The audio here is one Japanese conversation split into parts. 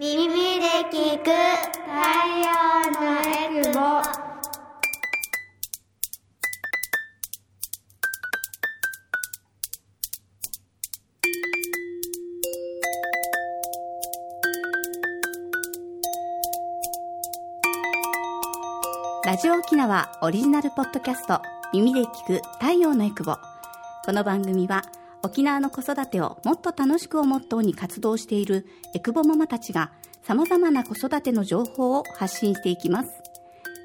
耳で聞く太陽のエクボ。ラジオ沖縄オリジナルポッドキャスト、耳で聞く太陽のエクボ。この番組は沖縄の子育てをもっと楽しくをモットーに活動しているエクボママたちがさまざまな子育ての情報を発信していきます。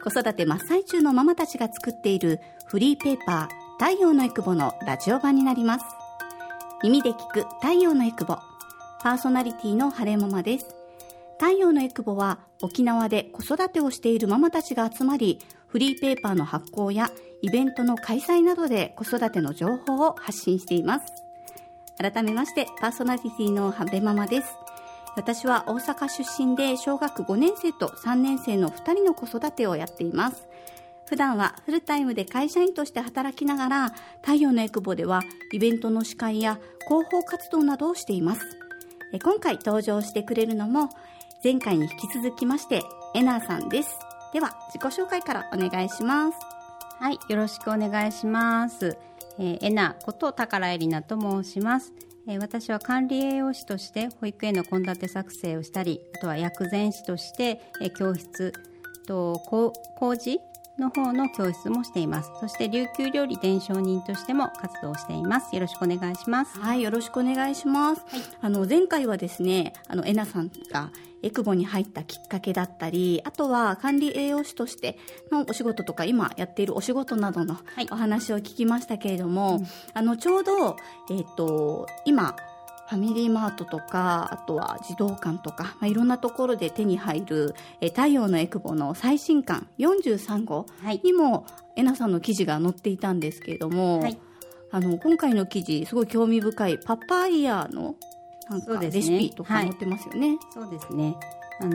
子育て真っ最中のママたちが作っているフリーペーパー太陽のエクボのラジオ版になります。耳で聞く太陽のエクボ、パーソナリティの晴れママです。太陽のエクボは沖縄で子育てをしているママたちが集まり、フリーペーパーの発行やイベントの開催などで子育ての情報を発信しています。改めまして、パーソナリティのはべママです。私は大阪出身で、小学5年生と3年生の2人の子育てをやっています。普段はフルタイムで会社員として働きながら、太陽のエクボではイベントの司会や広報活動などをしています。今回登場してくれるのも、前回に引き続きまして、エナーさんです。では、自己紹介からお願いします。はい、よろしくお願いします。エナこと宝エリナと申します。私は管理栄養士として保育園の献立作成をしたり、あとは薬膳師として教室と麹の方の教室もしています。そして琉球料理伝承人としても活動しています。よろしくお願いします。はい、よろしくお願いします。はい、前回はですね、えなさんがエクボに入ったきっかけだったり、あとは管理栄養士としてのお仕事とか、今やっているお仕事などのお話を聞きましたけれども、はい、ちょうど、今、ファミリーマートとか、あとは児童館とか、いろんなところで手に入る太陽のエクボの最新刊43号にも、えなさんの記事が載っていたんですけれども、はい、今回の記事すごい興味深いパパイヤのレシピとか載ってますよね。そうですね、はい、そうです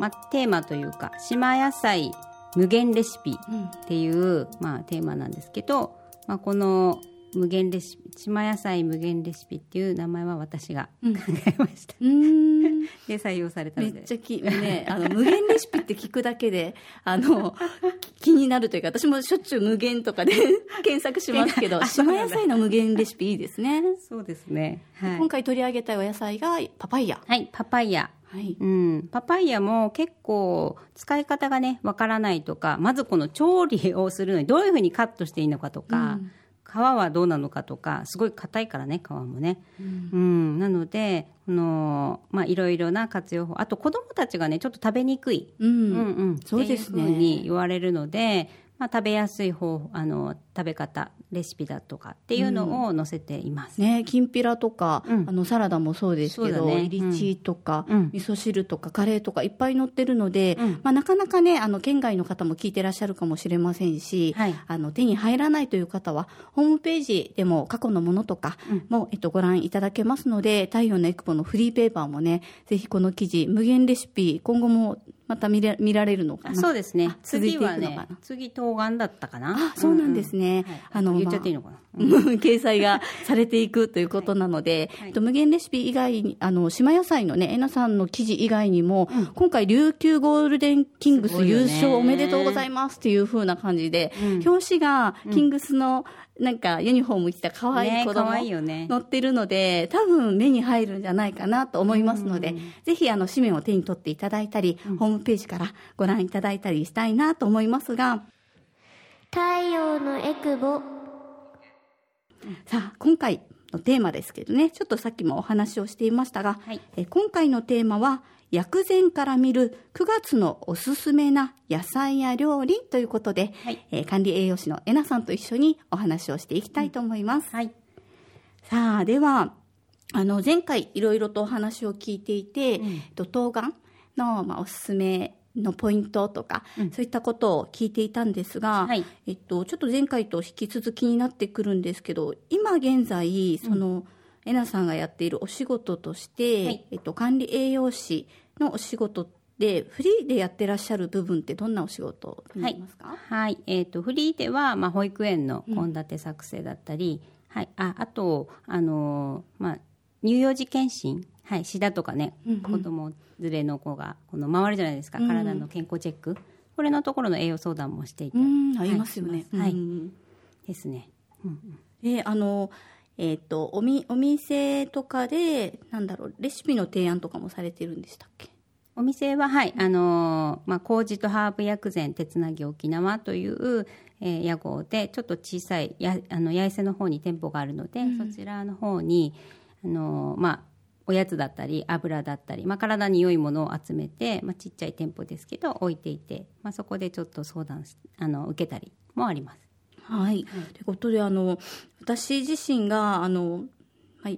ね。テーマというか、島野菜無限レシピっていう、テーマなんですけど、この無限レシピ、島野菜無限レシピっていう名前は私が考えました、で採用されたので、めっちゃね、無限レシピって聞くだけで気になるというか、私もしょっちゅう無限とかで検索しますけど、島野菜の無限レシピいいですね。そうですね、はい、今回取り上げたいお野菜がパパイヤ。はい、パパイヤ。はい、パパイヤも結構使い方がね、わからないとか、まずこの調理をするのにどういうふうにカットしていいのかとか、皮はどうなのかとか、すごい硬いからね、皮もね、なのでいろいろな活用法、あと子どもたちがねちょっと食べにくい、そうですね、っていうふうに言われるので、食べやすい方、食べ方レシピだとかっていうのを載せています、ね。きんぴらとか、サラダもそうですけど、イリチとか、味噌汁とかカレーとかいっぱい載ってるので、なかなかね、県外の方も聞いてらっしゃるかもしれませんし、はい、手に入らないという方はホームページでも過去のものとかも、ご覧いただけますので、太陽のエクボのフリーペーパーもね、ぜひこの記事無限レシピ、今後もまた見られるのかな。そうですね、次はね、次冬瓜だったかな。あ、そうなんですね、はい、言っちゃっていいのかな、掲載がされていくということなので、はいはい、無限レシピ以外に、島野菜のね、えなさんの記事以外にも、今回琉球ゴールデンキングス優勝おめでとうございますっていう風な感じで、表紙がキングスのなんかユニフォーム着た可愛い子供乗ってるので、多分目に入るんじゃないかなと思いますので、ぜひ紙面を手に取っていただいたり、ホームページからご覧いただいたりしたいなと思いますが、太陽のエクボ。さあ、今回のテーマですけどね、ちょっとさっきもお話をしていましたが、はい、今回のテーマは薬膳から見る9月のおすすめな野菜や料理ということで、はい、管理栄養士のえなさんと一緒にお話をしていきたいと思います、はい、さあ、では前回いろいろとお話を聞いていて、冬瓜の、おすすめのポイントとか、そういったことを聞いていたんですが、はい、ちょっと前回と引き続きになってくるんですけど、今現在その、えなさんがやっているお仕事として、はい、管理栄養士のお仕事でフリーでやってらっしゃる部分ってどんなお仕事になりますか？はい、はい、フリーでは、保育園の献立作成だったり、あと乳幼児健診はい、シダとかね、うんうん、子供連れの子がこの回るじゃないですか、うん、体の健康チェック、これのところの栄養相談もしていて、うん、はい、ありますよね、はい、うん、ですね、うん、お店とかでなんだろうレシピの提案とかもされてるんでしたっけ？お店は、はい、麹とハーブ薬膳鉄なぎ沖縄という、屋号でちょっと小さい八重瀬の方に店舗があるので、うん、そちらの方におやつだったり油だったり、体に良いものを集めて、ちっちゃい店舗ですけど置いていて、そこでちょっと相談受けたりもあります。はい、ということで私自身が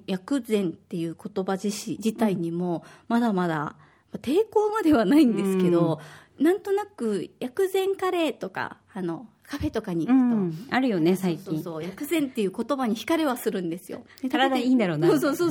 薬膳っていう言葉自体にもまだまだ抵抗まではないんですけど、うん、なんとなく薬膳カレーとかカフェとかに行くと、うん、あるよね最近。そう薬膳っていう言葉に惹かれはするんですよ。体いいんだろうな。そう食べ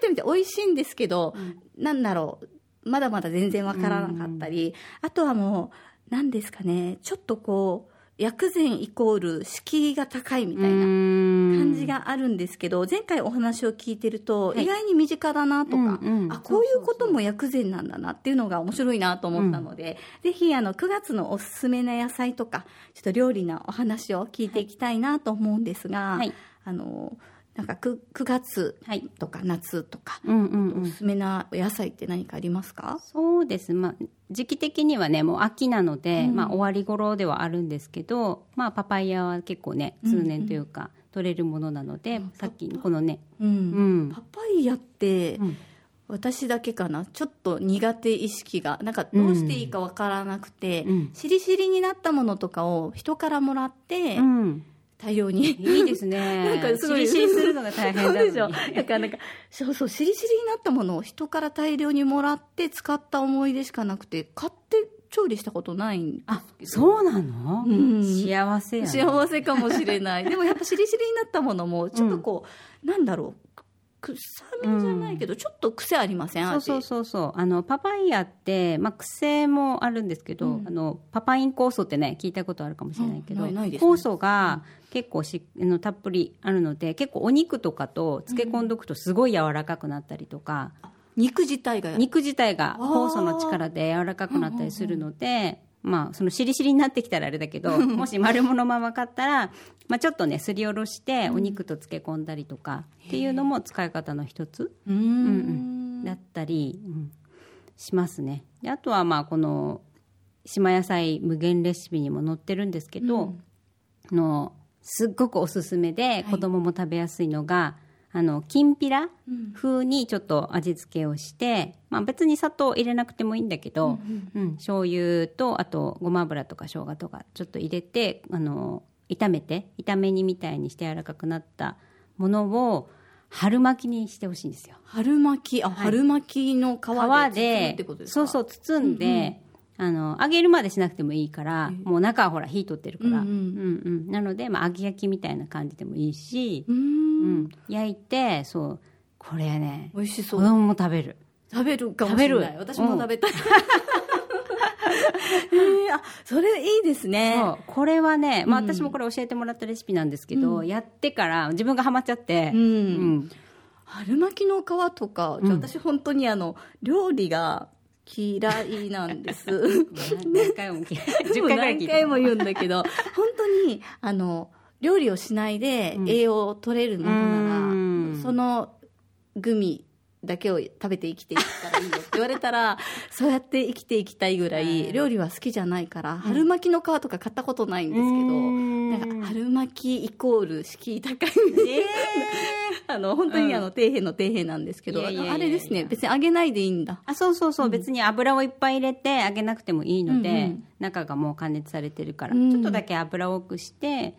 てみて美味しいんですけど、うん、なんだろうまだまだ全然わからなかったり、うん、あとはもうなんですかね、ちょっとこう薬膳イコール敷居が高いみたいな感じがあるんですけど、前回お話を聞いてると意外に身近だなとか、はい、うんうん、あ、こういうことも薬膳なんだなっていうのが面白いなと思ったので、うん、ぜひ9月のおすすめな野菜とかちょっと料理のお話を聞いていきたいなと思うんですが、はい、なんか 9月とか夏とか、はい、うんうんうん、おすすめなお野菜って何かありますか？そうです、時期的にはねもう秋なので、うん、終わり頃ではあるんですけど、パパイヤは結構ね通年というか、うんうん、取れるものなので、さっきのこのね、うんうん、パパイヤって、うん、私だけかな、ちょっと苦手意識がなんかどうしていいかわからなくて、うん、しりしりになったものとかを人からもらって、うん、大量にいいですね。なんかすごいしりしりするのが大変だでしょ。なんかそうしりしりになったものを人から大量にもらって使った思い出しかなくて、買って調理したことないんですけど。あ、そうなの？うん、幸せやね。幸せかもしれない。でもやっぱしりしりになったものもちょっとこう、うん、なんだろう。臭みじゃないけど、うん、ちょっと癖ありません？そうパパイヤって、癖もあるんですけど、うん、パパイン酵素ってね聞いたことあるかもしれないけど、ないですね、酵素が結構たっぷりあるので、結構お肉とかと漬け込んどくとすごい柔らかくなったりとか、うん、肉自体が酵素の力で柔らかくなったりするので、そのしりしりになってきたらあれだけどもし丸物まま買ったら、ちょっとねすりおろしてお肉と漬け込んだりとかっていうのも使い方の一つ、うんうん、だったり、うん、しますね。であとはこの島野菜無限レシピにも載ってるんですけど、うん、すっごくおすすめで子供も食べやすいのが、はい、きんぴら風にちょっと味付けをして、別に砂糖入れなくてもいいんだけど、うんうん、醤油とあとごま油とか生姜とかちょっと入れて炒め煮みたいにして柔らかくなったものを春巻きにしてほしいんですよ。春巻き、はい、春巻きの皮で包むってことですか？そう包んで、うんうん、揚げるまでしなくてもいいから、もう中はほら火取ってるから、うんうんうんうん、なので、揚げ焼きみたいな感じでもいいし、うん、焼いて、そうこれね美味しそう、子供も食べるかもしれない、私も食べたい、それいいですね。そうこれはね、私もこれ教えてもらったレシピなんですけど、うん、やってから自分がハマっちゃって、うんうん、春巻きの皮とか、うん、私本当に料理が嫌いなんです何回も言うんだけど本当に料理をしないで栄養を取れるものなら、そのグミだけを食べて生きていったらいいよって言われたらそうやって生きていきたいぐらい料理は好きじゃないから、春巻きの皮とか買ったことないんですけど、なんか春巻きイコール敷居高い本当に底辺なんですけど、あれですね、別に揚げないでいいんだ。あ、そう、うん、別に油をいっぱい入れて揚げなくてもいいので、うんうん、中がもう加熱されてるから、うん、ちょっとだけ油を多くして、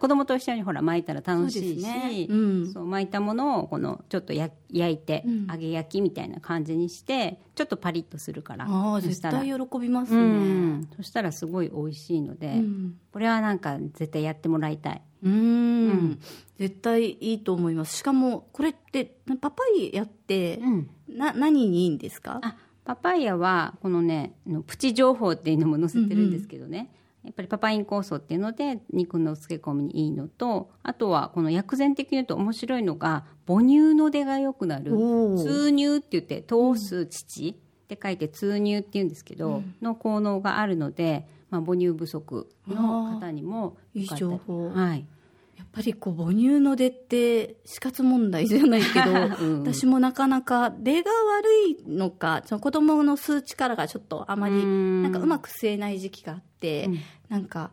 子供と一緒にほら巻いたら楽しいし、そう巻いたものをこのちょっと焼いて、揚げ焼きみたいな感じにしてちょっとパリッとするから、絶対喜びますね、うん、そしたらすごい美味しいので、うん、これはなんか絶対やってもらいたい。うん、絶対いいと思います。しかもこれってパパイヤって、何にいいんですか？パパイヤはこのねプチ情報っていうのも載せてるんですけどね、やっぱりパパイン酵素っていうので肉の漬け込みにいいのと、あとはこの薬膳的に言うと面白いのが母乳の出が良くなる通乳って言って通す乳って書いて通乳っていうんですけど、うん、の効能があるので、まあ、母乳不足の方にも良かったり、いい情報、はい、やっぱりこう母乳の出って死活問題じゃないけど、うん、私もなかなか出が悪いのか、その子供の吸う力がちょっとあまりなんかうまく吸えない時期があって、うん、なんか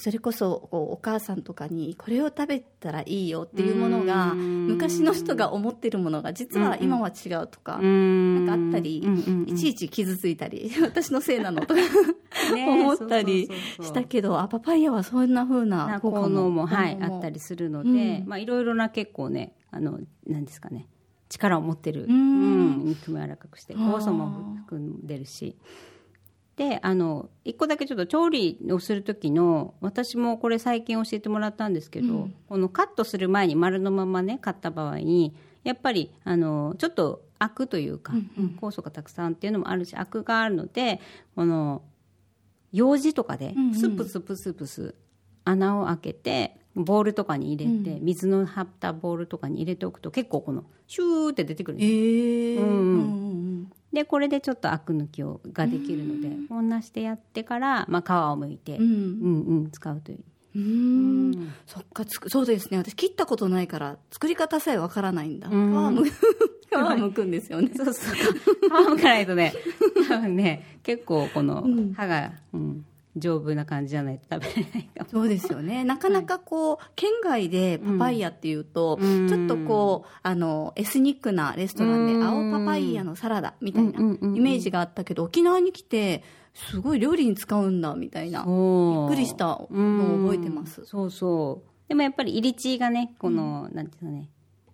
それこそこうお母さんとかにこれを食べたらいいよっていうものが昔の人が思ってるものが実は今は違うとか、なんかあったり、いちいち傷ついたり私のせいなのとか思ったりしたけど、パパイヤはそんな風な効能も、はい、あったりするので、いろいろな結構ね、何ですかね、力を持ってる、肉も柔らかくして酵素も含んでるし。で、1個だけちょっと調理をする時の、私もこれ最近教えてもらったんですけど、このカットする前に丸のままね買った場合にやっぱりちょっとアクというか、酵素がたくさんっていうのもあるしアクがあるので、このようじとかでスプスプスプス穴を開けてボウルとかに入れて、水の張ったボウルとかに入れておくと結構このシューって出てくるんですよ。でこれでちょっとアク抜きができるので、こんなしてやってから、まあ、皮を剥いて、使うという。そっか、そうですね。私切ったことないから作り方さえわからないんだ。皮剥くんですよね。そうそう、皮剥かないとね多分ね、結構この歯が、丈夫な感じじゃないと食べれないかも。そうですよね。なかなかこう、はい、県外でパパイヤっていうと、ちょっとこうエスニックなレストランで青パパイヤのサラダみたいなイメージがあったけど、沖縄に来てすごい料理に使うんだみたいな、びっくりしたのを覚えてます。そうそう。でもやっぱりイリチがね、このなんていうのね、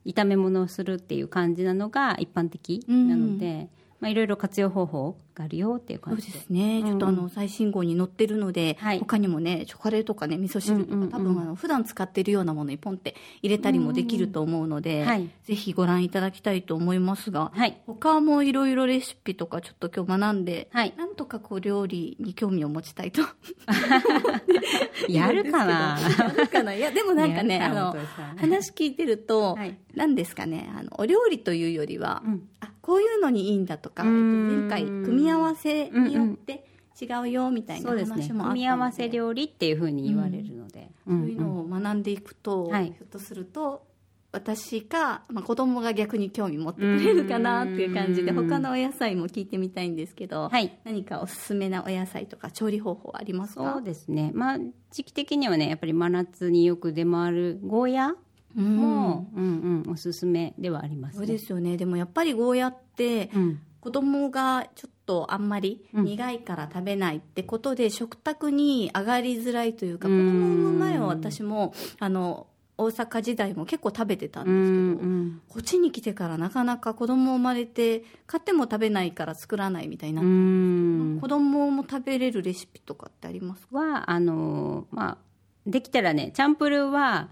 炒め物をするっていう感じなのが一般的なので、まあ、いろいろ活用方法があるよっていう感じで。そうですね。ちょっと最新号に載ってるので、他にもね、チョコレートとかね、味噌汁とか、多分普段使ってるようなものにポンって入れたりもできると思うので、ぜひご覧いただきたいと思いますが、他もいろいろレシピとかちょっと今日学んで、なんとかこう料理に興味を持ちたいとやるかなやるかな。いやでもなんかね、話聞いてると、何ですかね、お料理というよりは、こういうのにいいんだとか、前回組み合わせによって違うよみたいな話もあったので、組み合わせ料理っていう風に言われるので、そういうのを学んでいくと、ひょっとすると私か、まあ、子供が逆に興味持ってくれるかなっていう感じで、他のお野菜も聞いてみたいんですけど、何かおすすめなお野菜とか調理方法ありますか？そうですね、まあ、時期的にはね、やっぱり真夏によく出回るゴーヤもおすすめではありますね。そうですよね。でもやっぱりゴーヤって、子供がちょっとあんまり苦いから食べないってことで、食卓に上がりづらいというか、子供の前は私も大阪時代も結構食べてたんですけど、こっちに来てからなかなか子供生まれて買っても食べないから作らないみたいになったんですけど、子供も食べれるレシピとかってありますか？はまあ、できたらね、チャンプルーは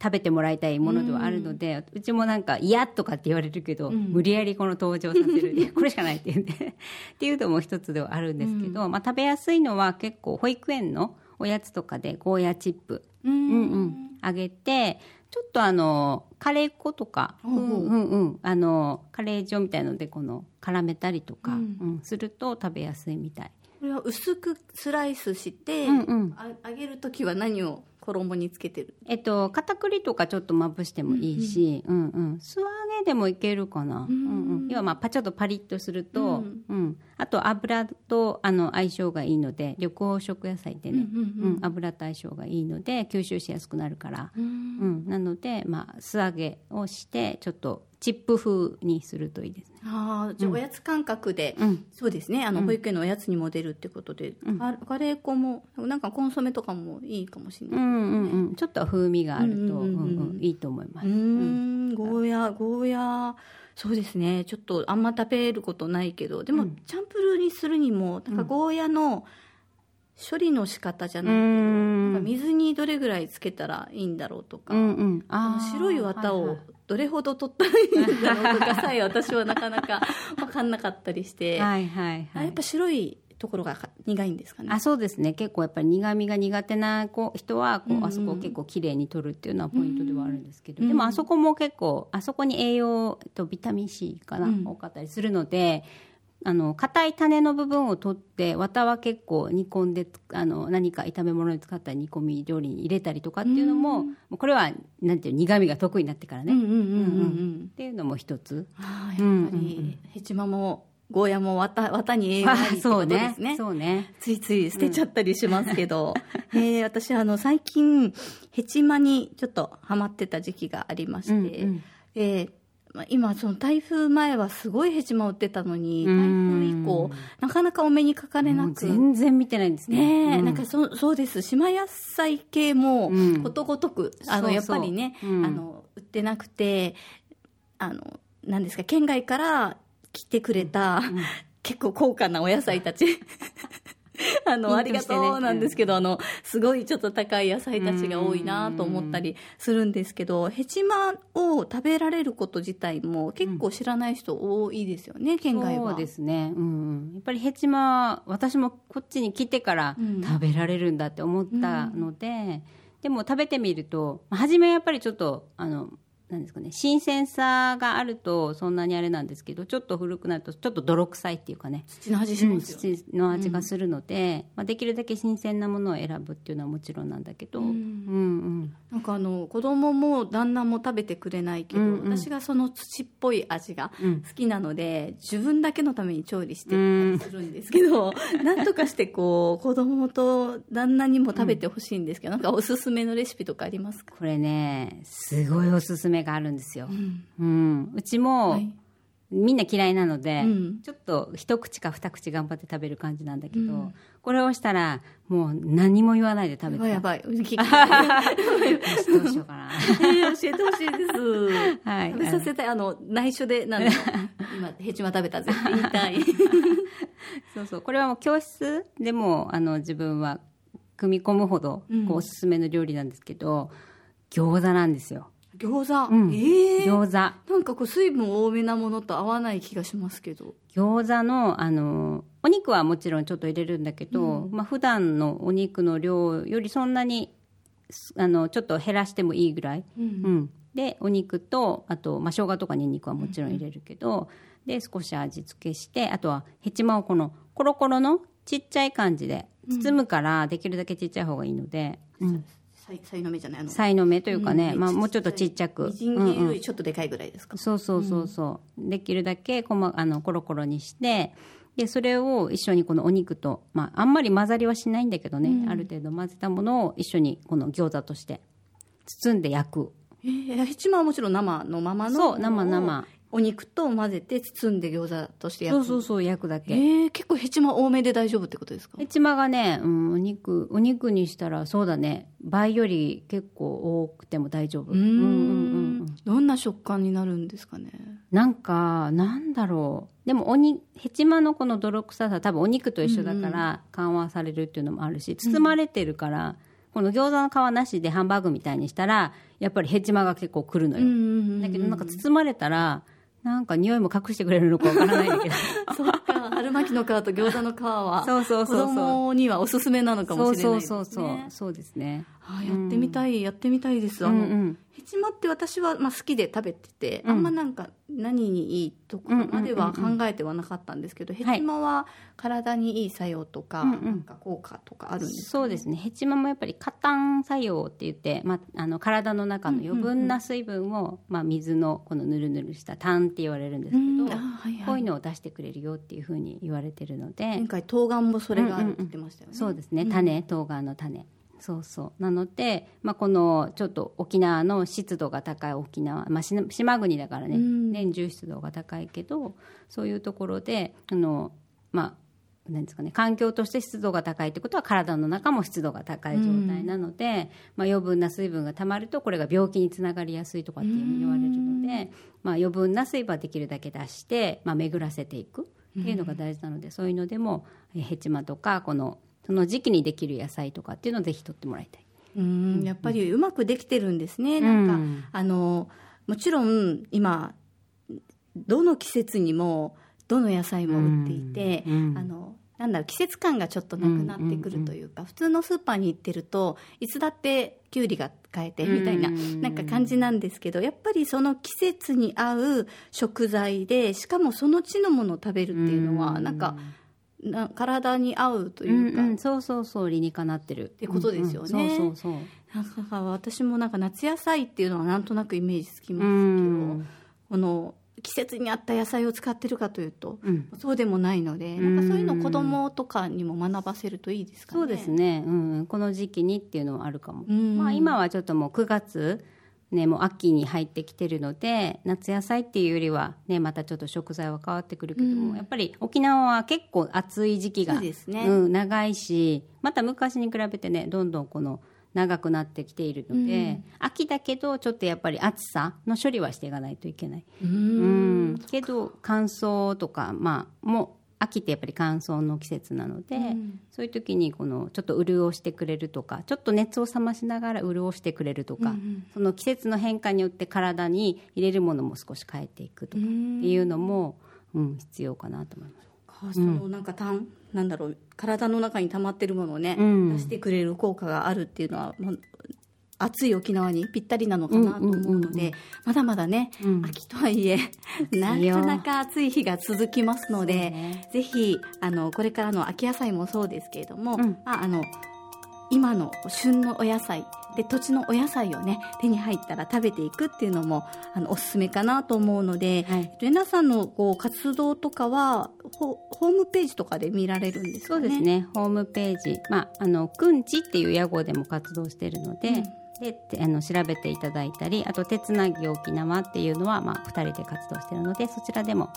食べてもらいたいものではあるので、うちもなんか嫌とかって言われるけど、無理やりこの登場させるこれしかないっていうねっていうのも一つではあるんですけど、まあ、食べやすいのは結構保育園のおやつとかでゴーヤチップあげて、ちょっとカレー粉とか、カレー状みたいのでこの絡めたりとか、すると食べやすいみたい。これは薄くスライスして、揚げるときは何を衣につけてる？片栗とかちょっとまぶしてもいいし、素揚げでもいけるかな。要はまあちょっとパリッとすると、あと油と相性がいいので、緑黄色野菜ってね、油と相性がいいので吸収しやすくなるから、なので、まあ、素揚げをしてちょっとチップ風にするといいですね。あ、じゃあおやつ感覚で、そうですね、保育園のおやつにも出るってことで、カレー粉もなんかコンソメとかもいいかもしれない。ちょっと風味があると、いいと思います。ゴーヤ、そうですね。ちょっとあんま食べることないけど、でも、チャンプルーにするにもなんかゴーヤの処理の仕方じゃないけど、なんか水にどれぐらいつけたらいいんだろうとか、白い綿をどれほど取ったらいいんだろうとかさえ私はなかなか分かんなかったりして、やっぱ白いところが苦いんですかね。あ、そうですね。結構やっぱり苦みが苦手な人はこう、うんうん、あそこを結構きれいに取るっていうのはポイントではあるんですけど、うんうん、でもあそこも結構あそこに栄養とビタミン C かな、うん、多かったりするので、硬い種の部分を取って綿は結構煮込んで何か炒め物に使ったり煮込み料理に入れたりとかっていうのも、これはなんていう苦味が得意になってからねっていうのも一つ。あ、やっぱり、ヘチマもゴーヤも 綿に栄養があるってことですね。そうね。ついつい捨てちゃったりしますけど、私最近ヘチマにちょっとハマってた時期がありまして、今その台風前はすごいヘチマ売ってたのに、台風以降なかなかお目にかかれなく、全然見てないんですね。なんかそうです。島野菜系もことごとく、やっぱりね、売ってなくて、なんですか、県外から来てくれた、結構高価なお野菜たちありがとうなんですけど、すごいちょっと高い野菜たちが多いなと思ったりするんですけど、ヘチマを食べられること自体も結構知らない人多いですよね、県外は。そうですね、やっぱりヘチマ私もこっちに来てから食べられるんだって思ったので、でも食べてみると初めやっぱりちょっとなんですかね、新鮮さがあるとそんなにあれなんですけど、ちょっと古くなるとちょっと泥臭いっていうかね、土の味しますよ、土の味がするので、できるだけ新鮮なものを選ぶっていうのはもちろんなんだけど、なんか子供も旦那も食べてくれないけど、私がその土っぽい味が好きなので、自分だけのために調理してたりするんですけど、なんとかして子供と旦那にも食べてほしいんですけど、なんかおすすめのレシピとかありますか？これね、すごいおすすめがあるんですよ。うちも、みんな嫌いなので、ちょっと一口か二口頑張って食べる感じなんだけど、これをしたらもう何も言わないで食べて、やばい、どうしようかな、教えてほしいです、食べさせたい、内緒でなん今ヘチマ食べたぜって言いたいそうそう、これはもう教室でも自分は組み込むほどおすすめの料理なんですけど、餃子なんですよ。餃子、餃子なんか水分多めなものと合わない気がしますけど、餃子のお肉はもちろんちょっと入れるんだけど、普段のお肉の量よりそんなにちょっと減らしてもいいぐらい、でお肉とあと、生姜とかにんにくはもちろん入れるけど、で少し味付けして、あとはヘチマをこのコロコロのちっちゃい感じで包むから、できるだけちっちゃい方がいいので、さいの目じゃない、さいの目というかね、もうちょっとちっちゃく、みじん切りよりちょっとでかいぐらいですか、そうできるだけコロコロにして、でそれを一緒にこのお肉と、あんまり混ざりはしないんだけどね、ある程度混ぜたものを一緒にこの餃子として包んで焼く。ヘチマはもちろん生のままの、そう、生お肉と混ぜて包んで餃子として焼く。そう焼くだけ。結構ヘチマ多めで大丈夫ってことですか？ヘチマがね、お肉にしたらそうだね、倍より結構多くても大丈夫。どんな食感になるんですかね？なんかなんだろう。でもヘチマのこの泥臭さ、多分お肉と一緒だから緩和されるっていうのもあるし、包まれてるから。この餃子の皮なしでハンバーグみたいにしたらやっぱりヘチマが結構くるのよ。だけどなんか包まれたらなんか匂いも隠してくれるのかわからないけどそうか、春巻きの皮と餃子の皮は子供にはおすすめなのかもしれないですね。そうですね。やってみたいです。ヘチマって私は好きで食べてて、あんまなんか何にいいとこまでは考えてはなかったんですけど、ヘチマは体にいい作用とかなんか効果とかあるんですか？そうですね。ヘチマもやっぱり過炭作用って言って、体の中の余分な水分を、水のこのぬるぬるした炭って言われるんですけど、こういうのを出してくれるよっていうふうに言われてるので、前回冬瓜もそれがあるって言ってましたよね。そうですね。冬瓜の種、なので、このちょっと沖縄の湿度が高い沖縄、島国だからね、年中湿度が高いけど、そういうところでなんですかね、環境として湿度が高いってことは体の中も湿度が高い状態なので、余分な水分がたまるとこれが病気につながりやすいとかっていうふうに言われるので、余分な水分はできるだけ出して、巡らせていくっていうのが大事なので、そういうのでもヘチマとかその時期にできる野菜とかっていうのをぜひ取ってもらいたい。やっぱりうまくできてるんですね。なんかもちろん今どの季節にもどの野菜も売っていて、なんだろう、季節感がちょっとなくなってくるというか、普通のスーパーに行ってるといつだってきゅうりが買えてみたいな、なんか感じなんですけど、やっぱりその季節に合う食材で、しかもその地のものを食べるっていうのはなんか体に合うというか、そうそうそう、理にかなってるってことですよね。そうそうそう、なんか私もなんか夏野菜っていうのはなんとなくイメージつきますけど、この季節に合った野菜を使ってるかというと、そうでもないので、なんかそういうの子供とかにも学ばせるといいですかね。そうですね、この時期にっていうのはあるかも。まあ、今はちょっともう9月、ね、もう秋に入ってきてるので、夏野菜っていうよりは、ね、またちょっと食材は変わってくるけども、やっぱり沖縄は結構暑い時期が、長いし、また昔に比べてね、どんどんこの長くなってきているので、秋だけどちょっとやっぱり暑さの処理はしていかないといけない。けど乾燥とか、まあ、もう秋ってやっぱり乾燥の季節なので、そういう時にこのちょっと潤してくれるとか、ちょっと熱を冷ましながら潤してくれるとか、その季節の変化によって体に入れるものも少し変えていくとかっていうのも、必要かなと思います。そのなんかなんだろう、体の中に溜まってるものをね、出してくれる効果があるっていうのは、暑い沖縄にぴったりなのかなと思うので、まだまだね、秋とはいえなかなか暑い日が続きますので、ぜひこれからの秋野菜もそうですけれども、今の旬のお野菜で土地のお野菜をね、手に入ったら食べていくっていうのもおすすめかなと思うので、レナさんのこう活動とかはホームページとかで見られるんですかね。そうですね、ホームページ、まあ、くんちっていう屋号でも活動してるので、で調べていただいたり、あと手つなぎ沖縄っていうのは、まあ、2人で活動してるので、そちらでも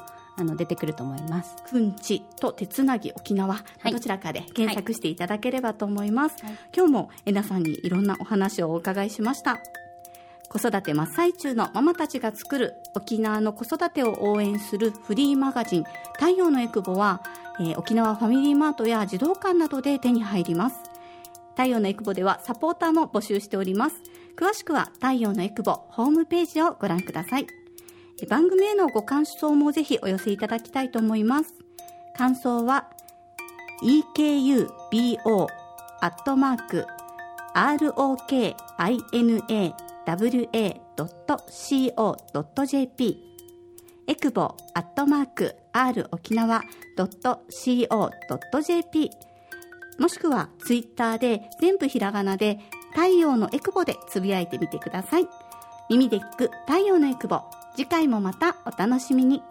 出てくると思います。くんちと手つなぎ沖縄、どちらかで検索していただければと思います、今日もえなさんにいろんなお話をお伺いしました。子育て真っ最中のママたちが作る沖縄の子育てを応援するフリーマガジン太陽のえくぼは、沖縄ファミリーマートや児童館などで手に入ります。太陽のえくぼではサポーターも募集しております。詳しくは太陽のえくぼホームページをご覧ください。番組へのご感想もぜひお寄せいただきたいと思います。感想は ekbo@rokinawa.co.jp、 ekbo@rokinawa.co.jp、 もしくはツイッターで全部ひらがなで太陽のえくぼでつぶやいてみてください。耳で聞く太陽のえくぼ、次回もまたお楽しみに。